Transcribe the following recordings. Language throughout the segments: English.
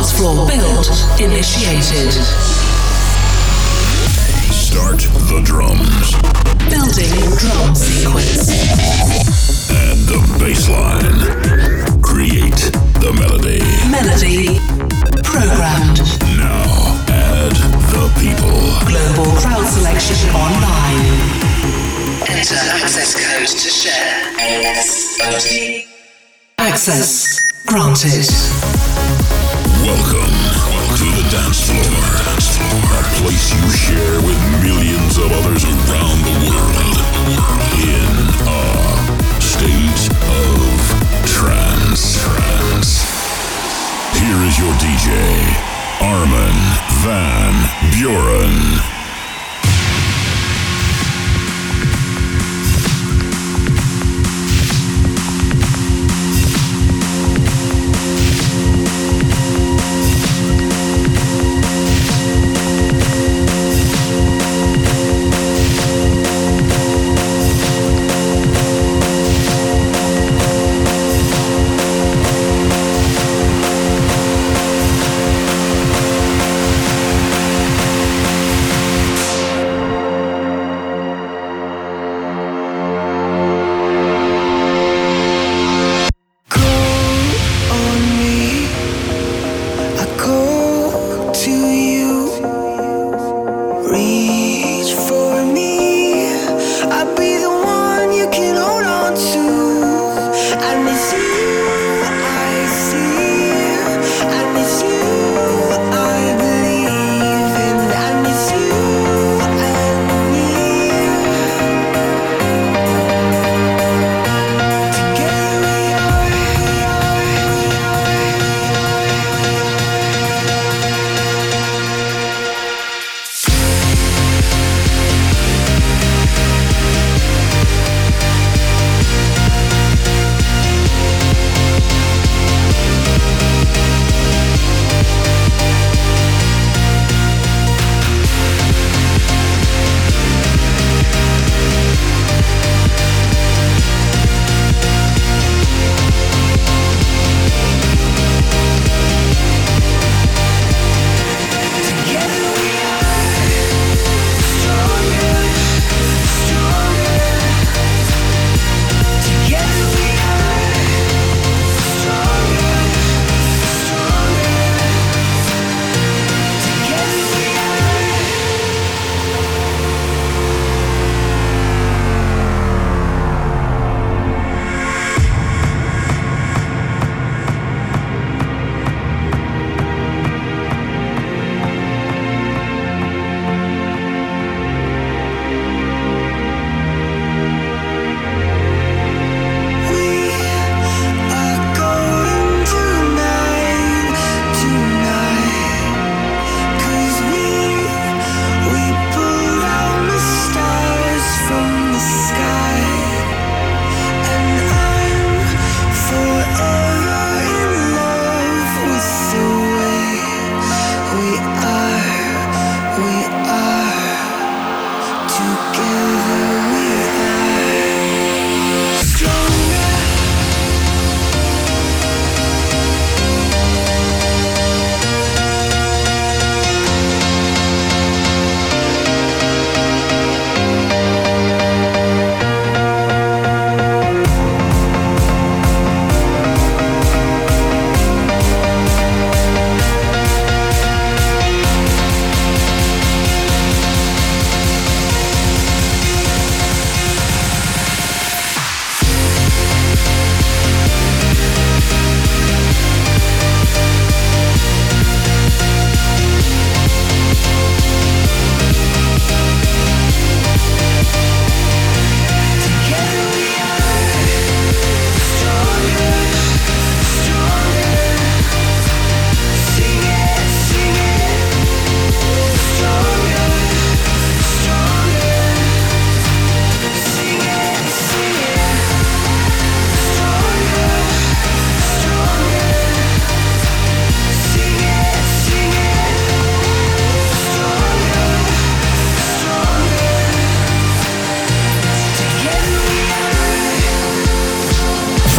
dance floor build initiated. Start the drums. Building drum sequence. Add the bass line. Create the melody. Melody programmed. Now add the people. Global crowd selection online. Enter access code to share. ASOD. Access granted. Welcome to the dance floor. A place you share with millions of others around the world. In a state of trance. Here is your DJ, Armin van Buuren.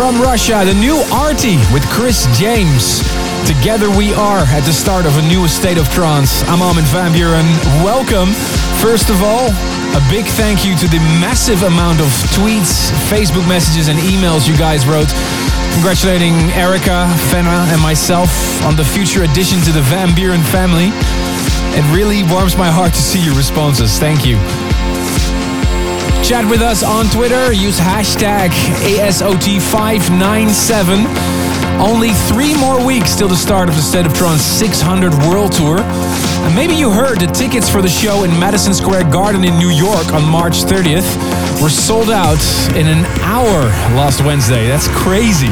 From Russia, the new Arty with Chris James. Together we are at the start of a new State of Trance. I'm Armin van Buuren. Welcome. First of all, a big thank you to the massive amount of tweets, Facebook messages and emails you guys wrote congratulating Erica, Fenna and myself on the future addition to the Van Buuren family. It really warms my heart to see your responses. Thank you. Chat with us on Twitter. Use hashtag ASOT597. Only 3 more weeks till the start of the State of Trance 600 World Tour. And maybe you heard the tickets for the show in Madison Square Garden in New York on March 30th were sold out in an hour last Wednesday. That's crazy.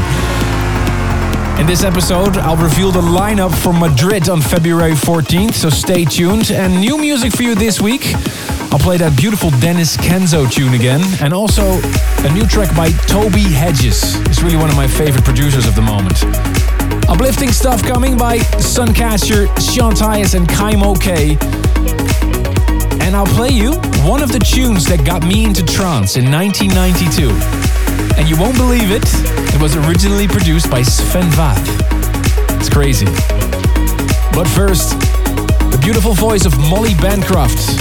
In this episode, I'll reveal the lineup for Madrid on February 14th, so stay tuned. And new music for you this week. I'll play that beautiful Dennis Kenzo tune again, and also a new track by Toby Hedges. He's really one of my favorite producers of the moment. Uplifting stuff coming by Suncatcher, Sean Tyas and Kaimo K. And I'll play you one of the tunes that got me into trance in 1992. And you won't believe it, it was originally produced by Sven Väth. It's crazy. But first, the beautiful voice of Molly Bancroft.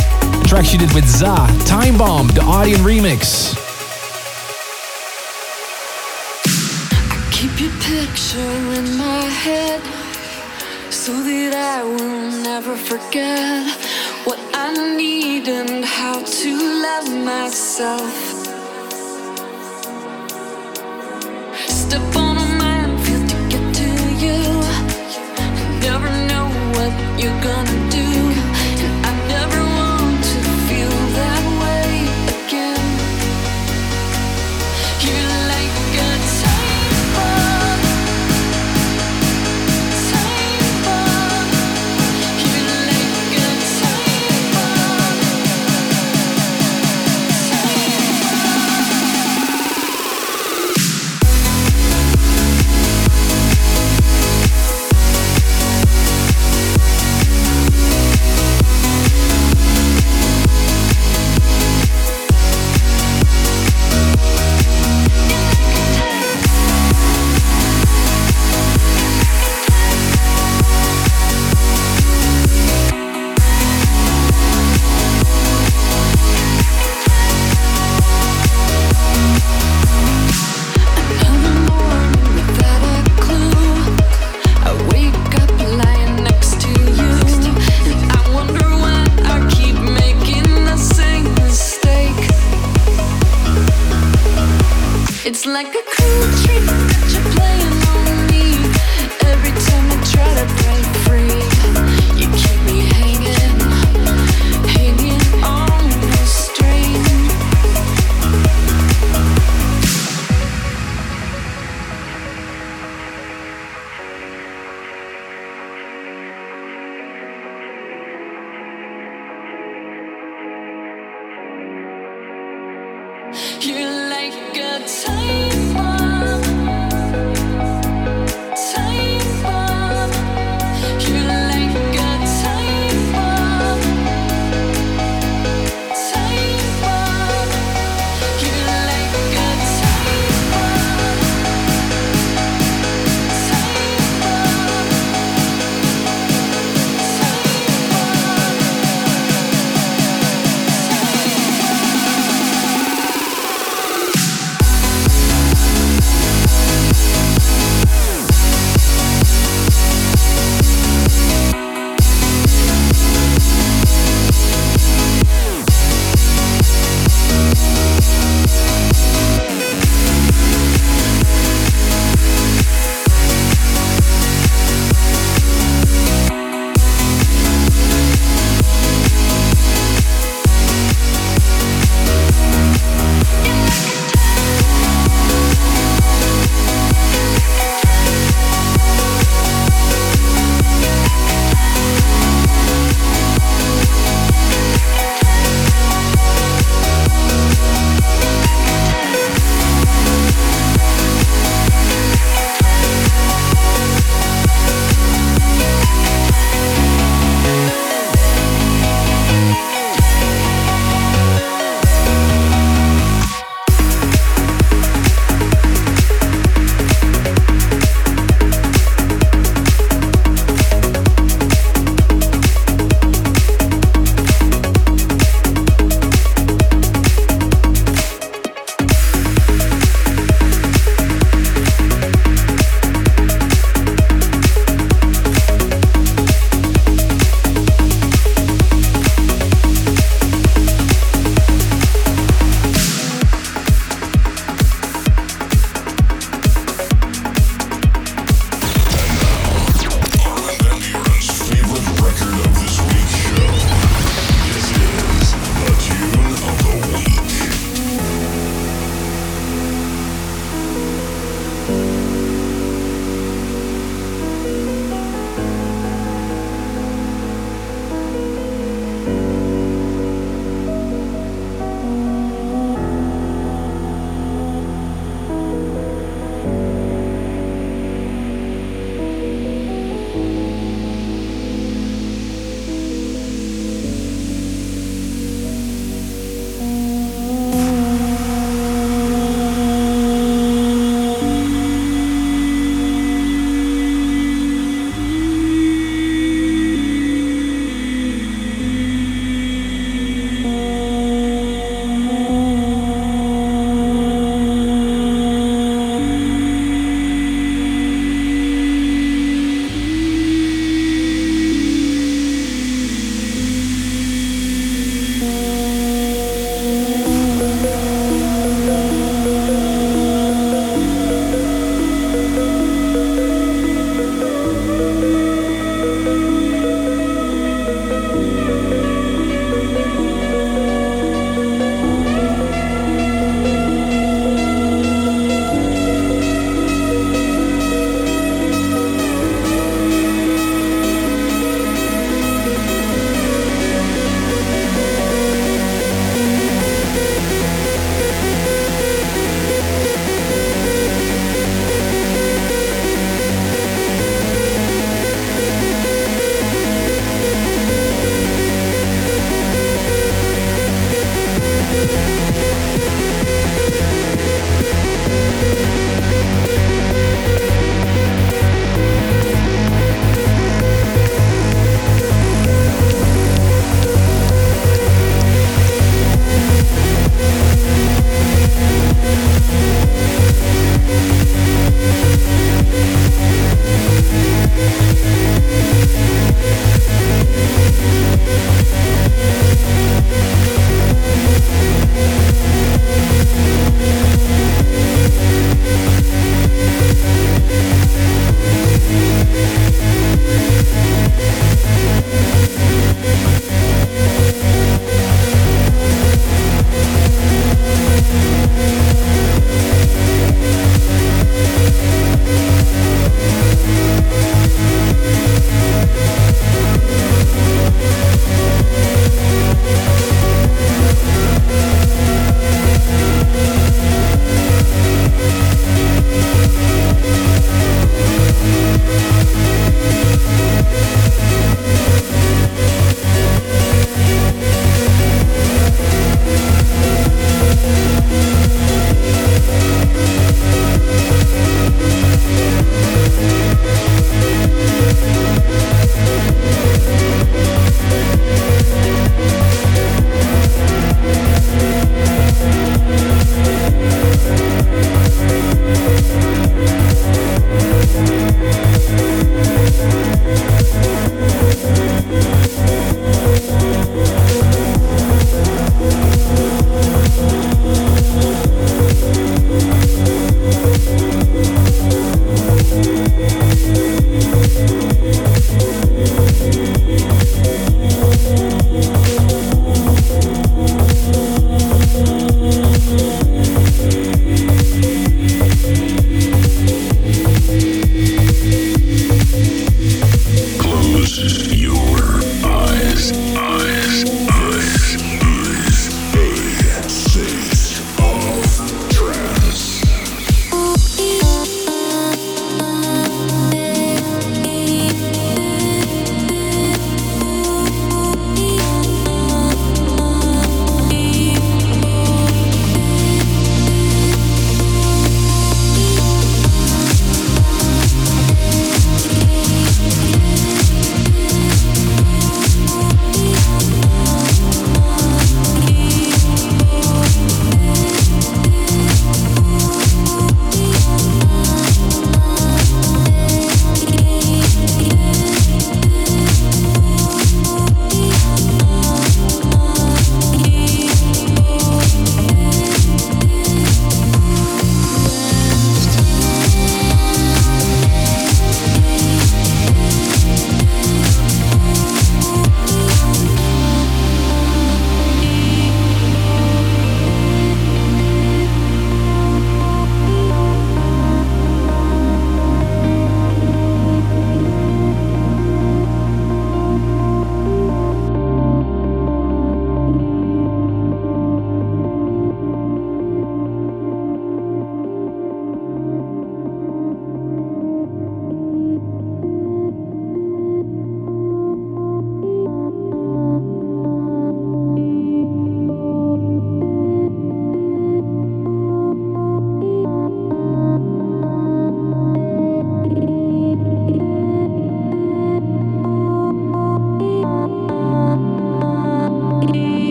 Track she did with Za, Time Bomb, the Arty remix. I keep your picture in my head so that I will never forget what I need and how to love myself. Step on a minefield to get to you. Never know what you're gonna do. And I never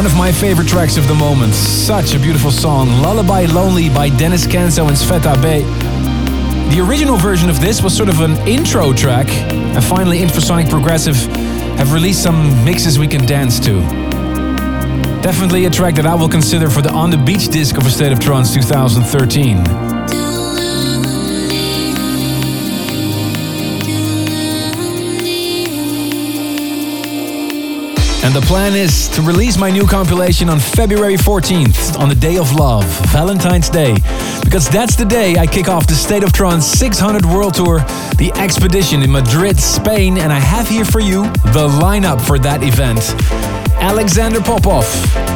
one of my favorite tracks of the moment. Such a beautiful song, Lullaby Lonely by Dennis Kenzo and Sveta Bey. The original version of this was sort of an intro track, and finally Infrasonic Progressive have released some mixes we can dance to. Definitely a track that I will consider for the On The Beach disc of A State of Trance 2013. And the plan is to release my new compilation on February 14th, on the Day of Love, Valentine's Day, because that's the day I kick off the State of Trance 600 World Tour, the Expedition in Madrid, Spain, and I have here for you the lineup for that event. Alexander Popov,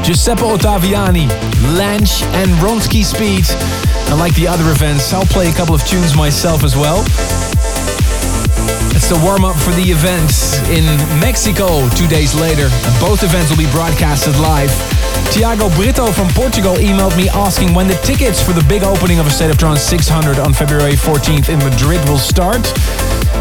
Giuseppe Ottaviani, Lange, and Ronski Speed. And like the other events, I'll play a couple of tunes myself as well. It's the warm-up for the events in Mexico 2 days later, and both events will be broadcasted live. Thiago Brito from Portugal emailed me asking when the tickets for the big opening of A State of Trance 600 on February 14th in Madrid will start.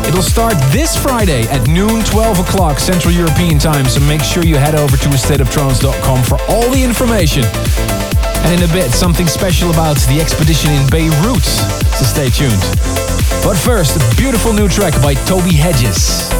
It'll start this Friday at noon, 12 o'clock Central European time, so make sure you head over to astateoftrance.com for all the information. And in a bit, something special about the expedition in Beirut, so stay tuned. But first, a beautiful new track by Toby Hedges.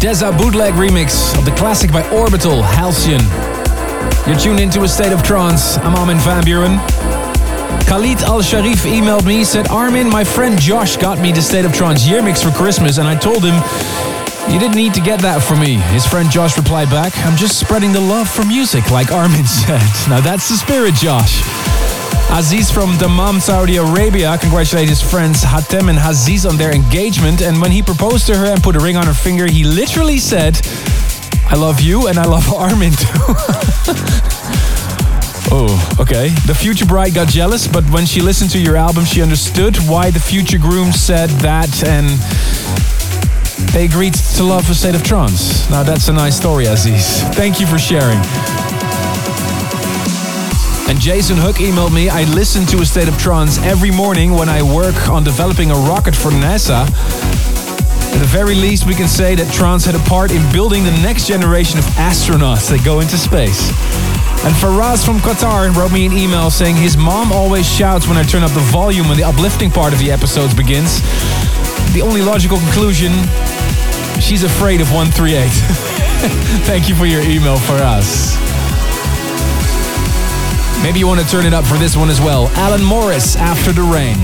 Deza bootleg remix of the classic by Orbital, Halcyon. You're tuned into A State of Trance. I'm Armin van Buuren. Khalid Al Sharif emailed me, said, Armin, my friend Josh got me the State of Trance year mix for Christmas and I told him, you didn't need to get that from me. His friend Josh replied back, I'm just spreading the love for music, like Armin said. Now that's the spirit, Josh. Aziz from Dammam, Saudi Arabia, congratulated his friends Hatem and Aziz on their engagement, and when he proposed to her and put a ring on her finger, he literally said, I love you and I love Armin too. Oh, okay. The future bride got jealous, but when she listened to your album, she understood why the future groom said that, and they agreed to love A State of Trance. Now that's a nice story, Aziz. Thank you for sharing. And Jason Hook emailed me, I listen to A State of Trance every morning when I work on developing a rocket for NASA. At the very least, we can say that trance had a part in building the next generation of astronauts that go into space. And Faraz from Qatar wrote me an email saying his mom always shouts when I turn up the volume when the uplifting part of the episodes begins. The only logical conclusion, she's afraid of 138. Thank you for your email, Faraz. Maybe you want to turn it up for this one as well. Alan Morris, After the Rain.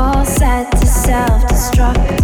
all set to self-destruct.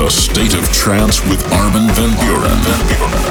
A State of Trance with Armin van Buuren.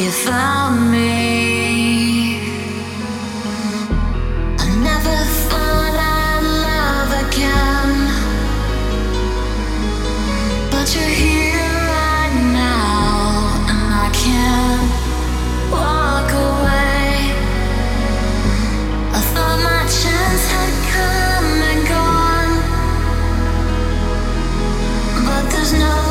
You found me. I never thought I'd love again, but you're here right now, and I can't walk away. I thought my chance had come and gone, but there's no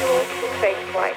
virtual spaceflight.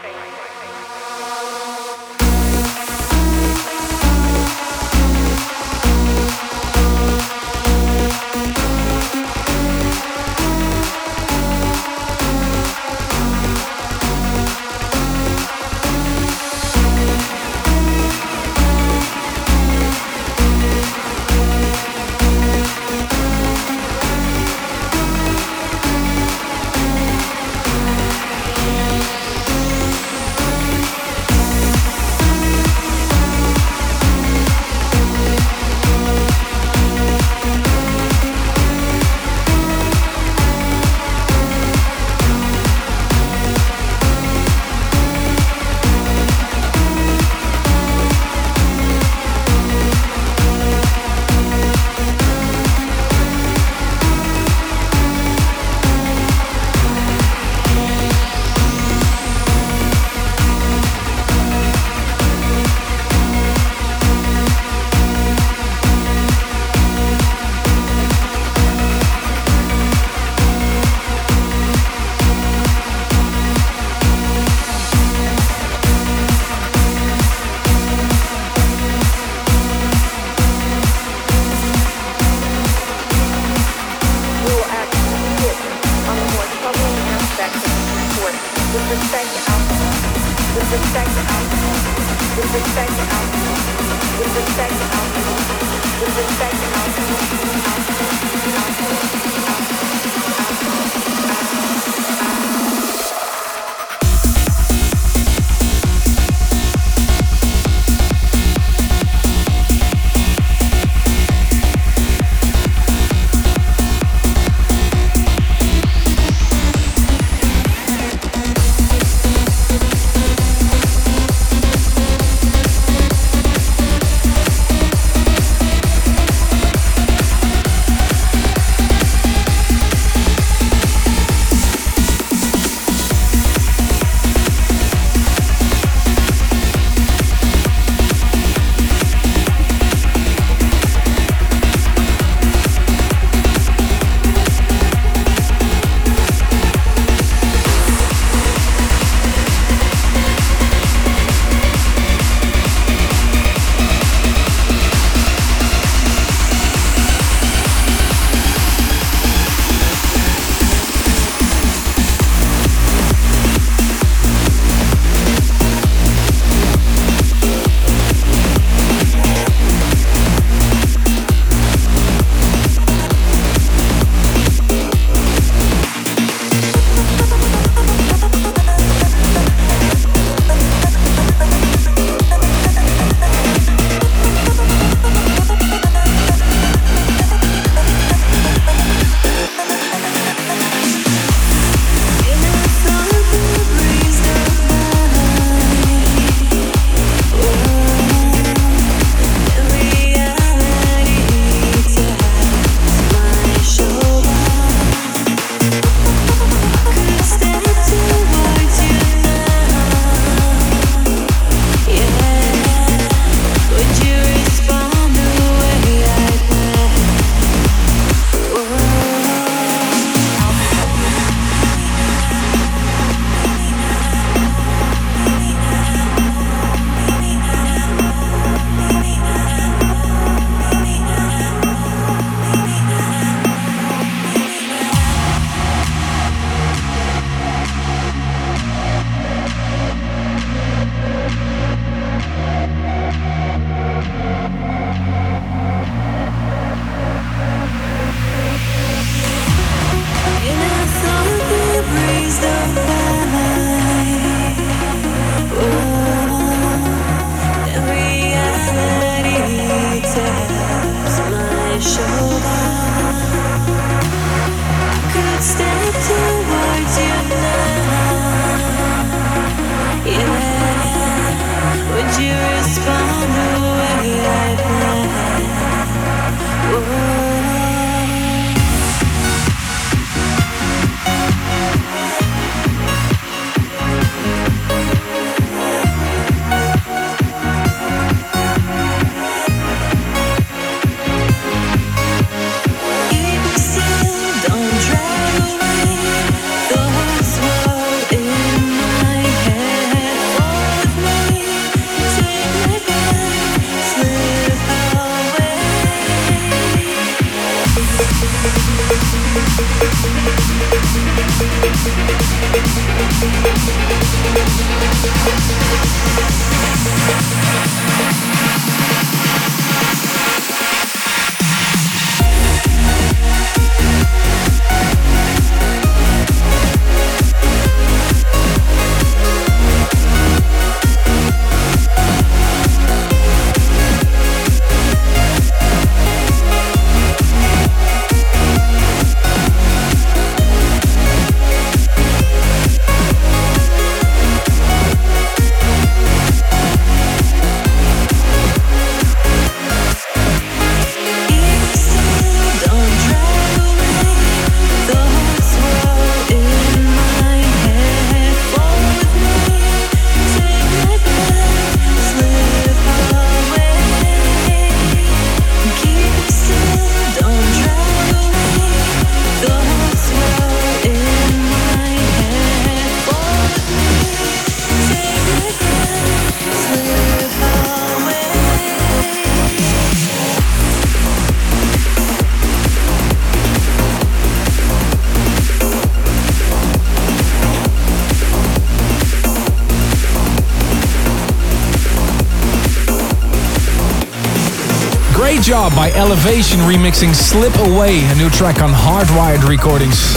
Job by Elevation remixing Slip Away, a new track on Hardwired Recordings.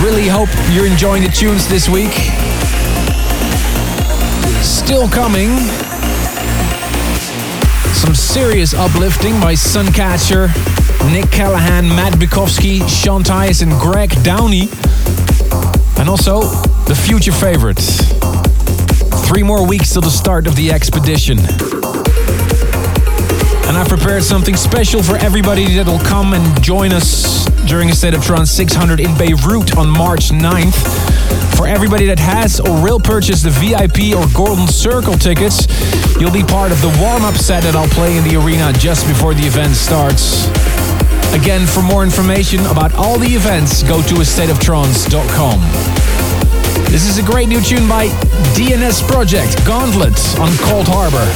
Really hope you're enjoying the tunes this week. Still coming, some serious uplifting by Suncatcher, Nick Callahan, Matt Bukowski, Sean Tyas and Greg Downey. And also the future favorites. 3 more weeks till the start of the expedition. And I've prepared something special for everybody that will come and join us during A State of Trance 600 in Beirut on March 9th. For everybody that has or will purchase the VIP or Golden Circle tickets, you'll be part of the warm-up set that I'll play in the arena just before the event starts. Again, for more information about all the events, go to astateoftrance.com. This is a great new tune by DNS Project, Gauntlet on Cold Harbor.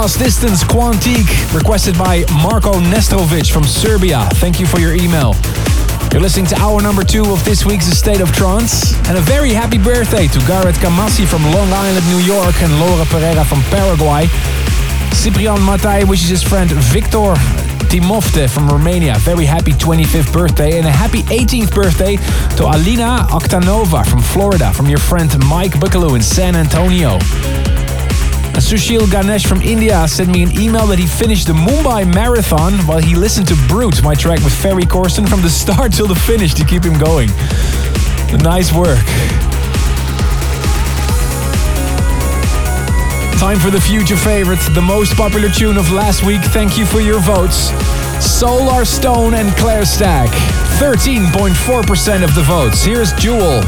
Fast Distance Quantique, requested by Marco Nestrovic from Serbia. Thank you for your email. You're listening to hour number 2 of this week's A State of Trance. And a very happy birthday to Gareth Kamasi from Long Island, New York, and Laura Pereira from Paraguay. Ciprian Matai wishes his friend Victor Timofte from Romania. Very happy 25th birthday, and a happy 18th birthday to Alina Octanova from Florida, from your friend Mike Buckaloo in San Antonio. And Sushil Ganesh from India sent me an email that he finished the Mumbai Marathon while he listened to Brute, my track with Ferry Corsten, from the start till the finish to keep him going. Nice work. Time for the future favorite, the most popular tune of last week. Thank you for your votes. Solar Stone and Claire Stack. 13.4% of the votes. Here's Jewel.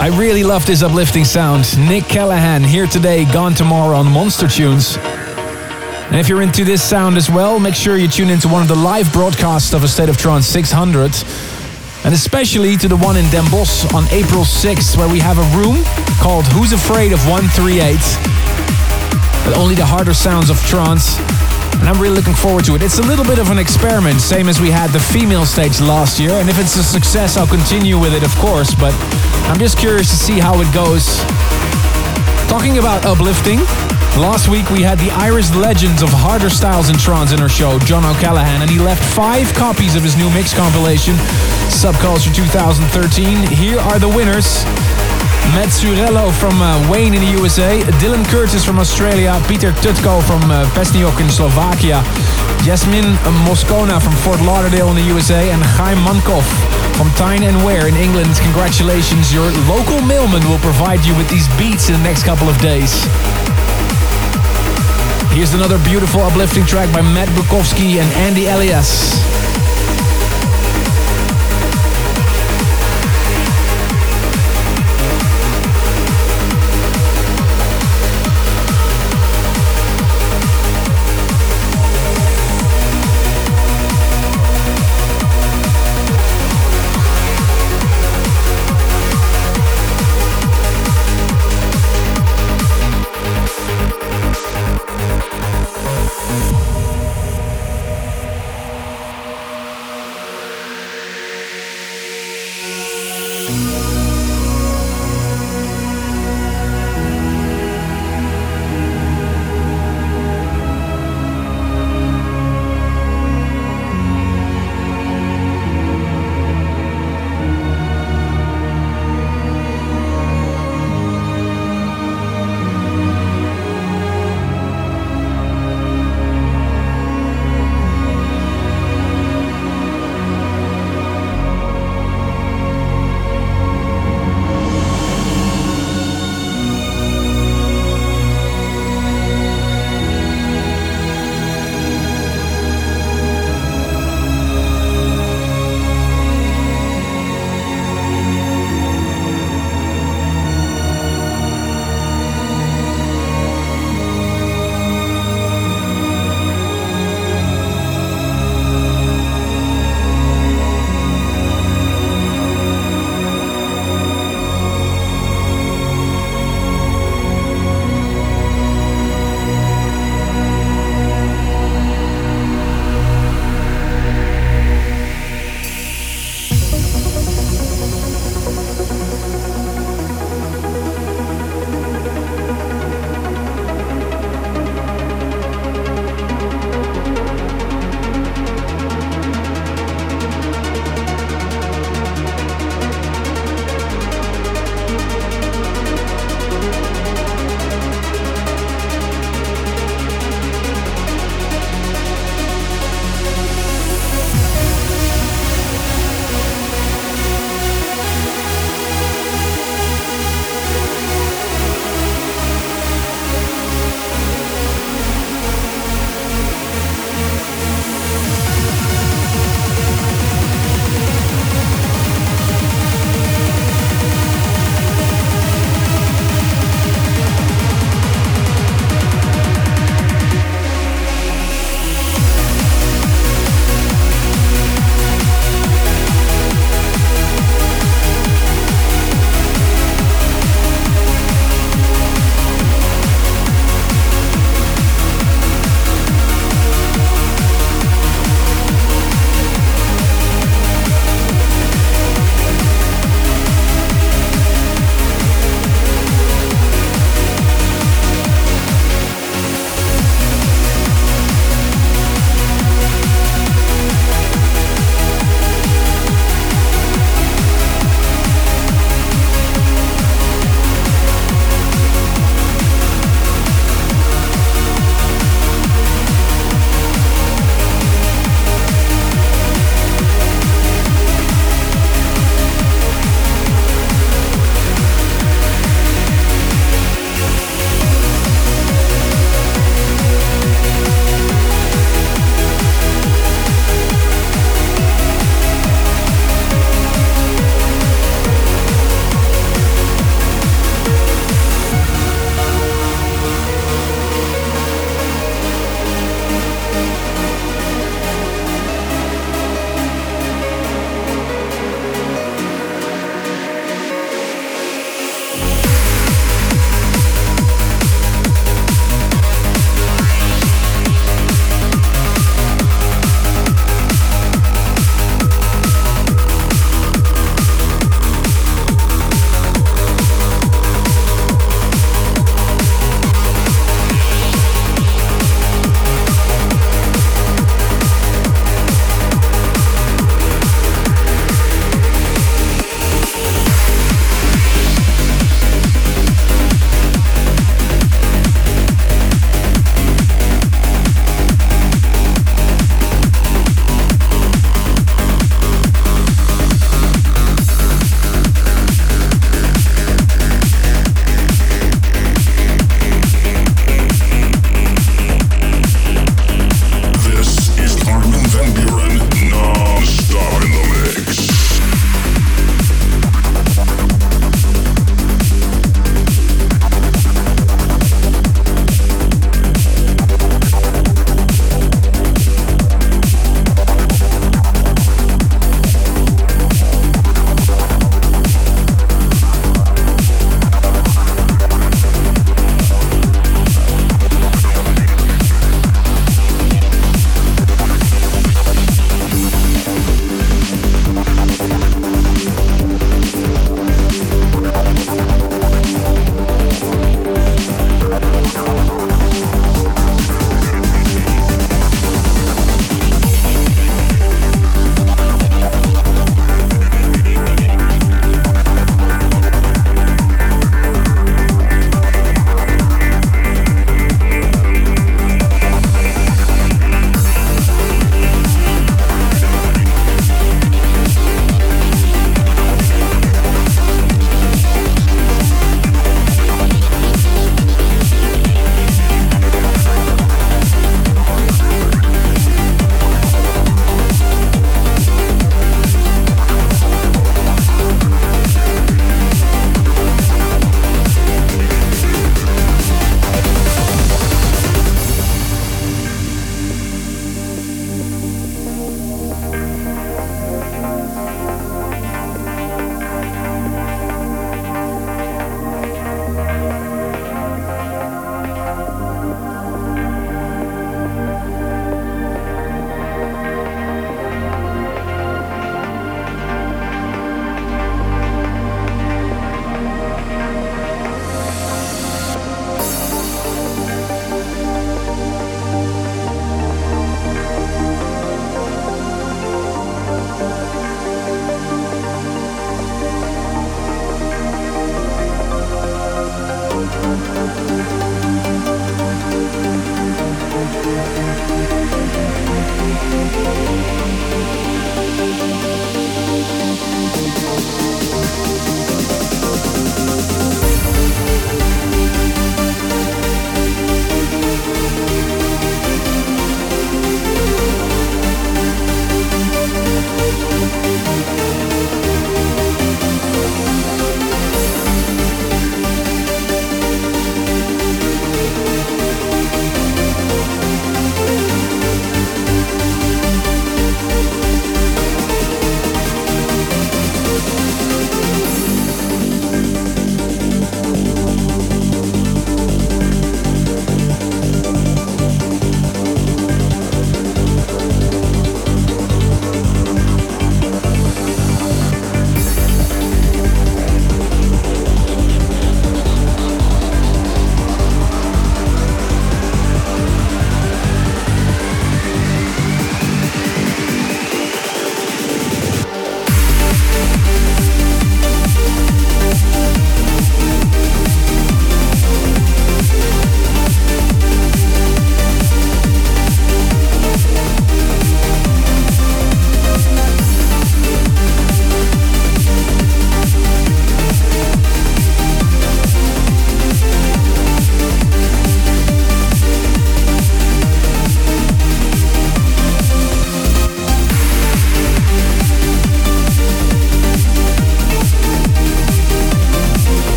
I really loved this uplifting sound. Nick Callahan, here today, gone tomorrow on Monster Tunes. And if you're into this sound as well, make sure you tune into one of the live broadcasts of A State of Trance 600. And especially to the one in Den Bosch on April 6th, where we have a room called Who's Afraid of 138? But only the harder sounds of trance. And I'm really looking forward to it. It's a little bit of an experiment, same as we had the female stage last year. And if it's a success, I'll continue with it, of course. But I'm just curious to see how it goes. Talking about uplifting, last week we had the Irish legends of harder styles and trance in our show, John O'Callaghan, and he left 5 copies of his new mix compilation, Subculture 2013. Here are the winners. Matt Surello from Wayne in the USA, Dylan Curtis from Australia, Peter Tutko from Pesniok in Slovakia, Jasmine Moscona from Fort Lauderdale in the USA, and Chaim Mankov from Tyne and Wear in England. Congratulations, your local mailman will provide you with these beats in the next couple of days. Here's another beautiful uplifting track by Matt Bukowski and Andy Elias.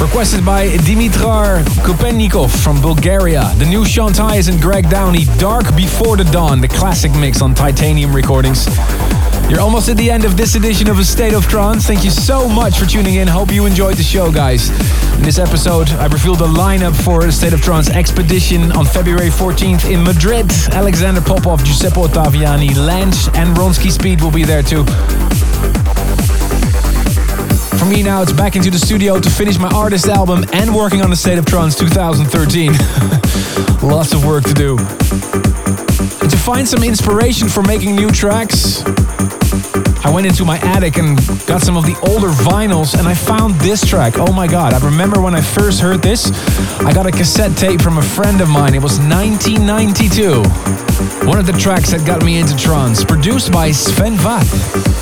Requested by Dimitar Kopennikov from Bulgaria. The new Sean Tyas and Greg Downey, Dark Before the Dawn, the classic mix on Titanium Recordings. You're almost at the end of this edition of A State of Trance. Thank you so much for tuning in. Hope you enjoyed the show, guys. In this episode, I revealed the lineup for A State of Trance Expedition on February 14th in Madrid. Alexander Popov, Giuseppe Ottaviani, Lange, and Ronski Speed will be there too. For me now, it's back into the studio to finish my artist album and working on A State of Trance 2013. Lots of work to do. And to find some inspiration for making new tracks, I went into my attic and got some of the older vinyls and I found this track. Oh my god, I remember when I first heard this, I got a cassette tape from a friend of mine. It was 1992. One of the tracks that got me into trance, produced by Sven Väth.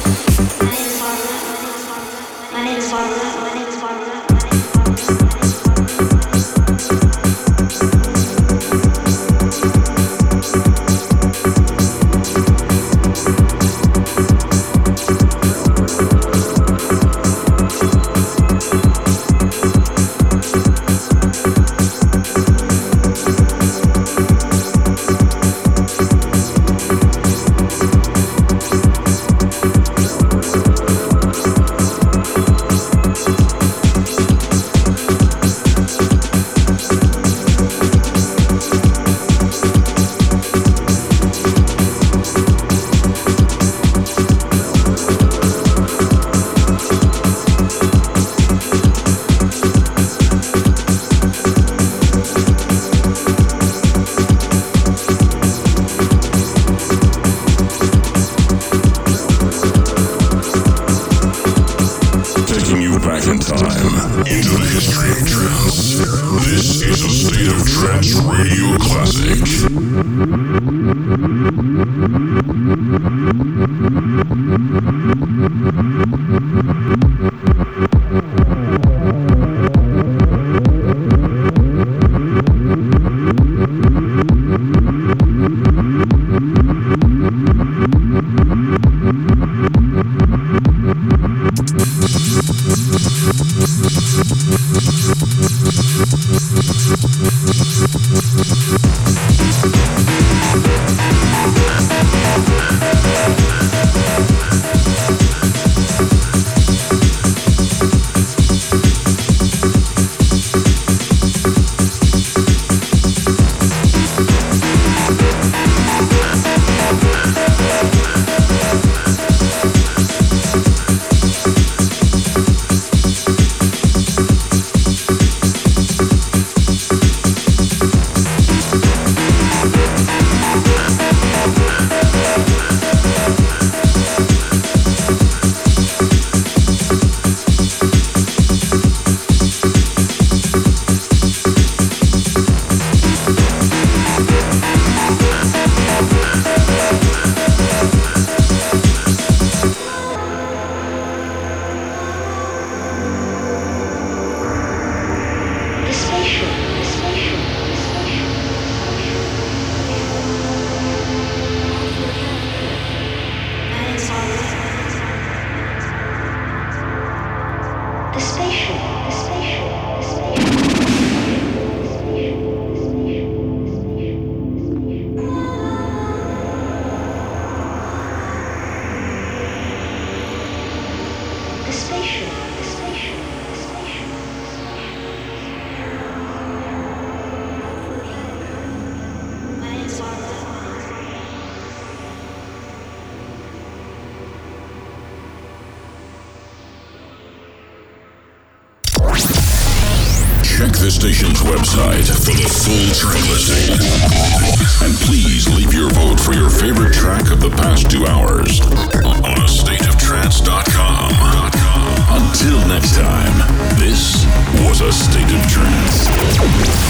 Until next time, this was A State of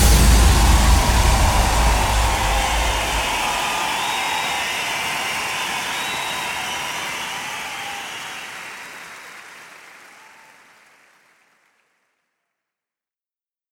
Trance.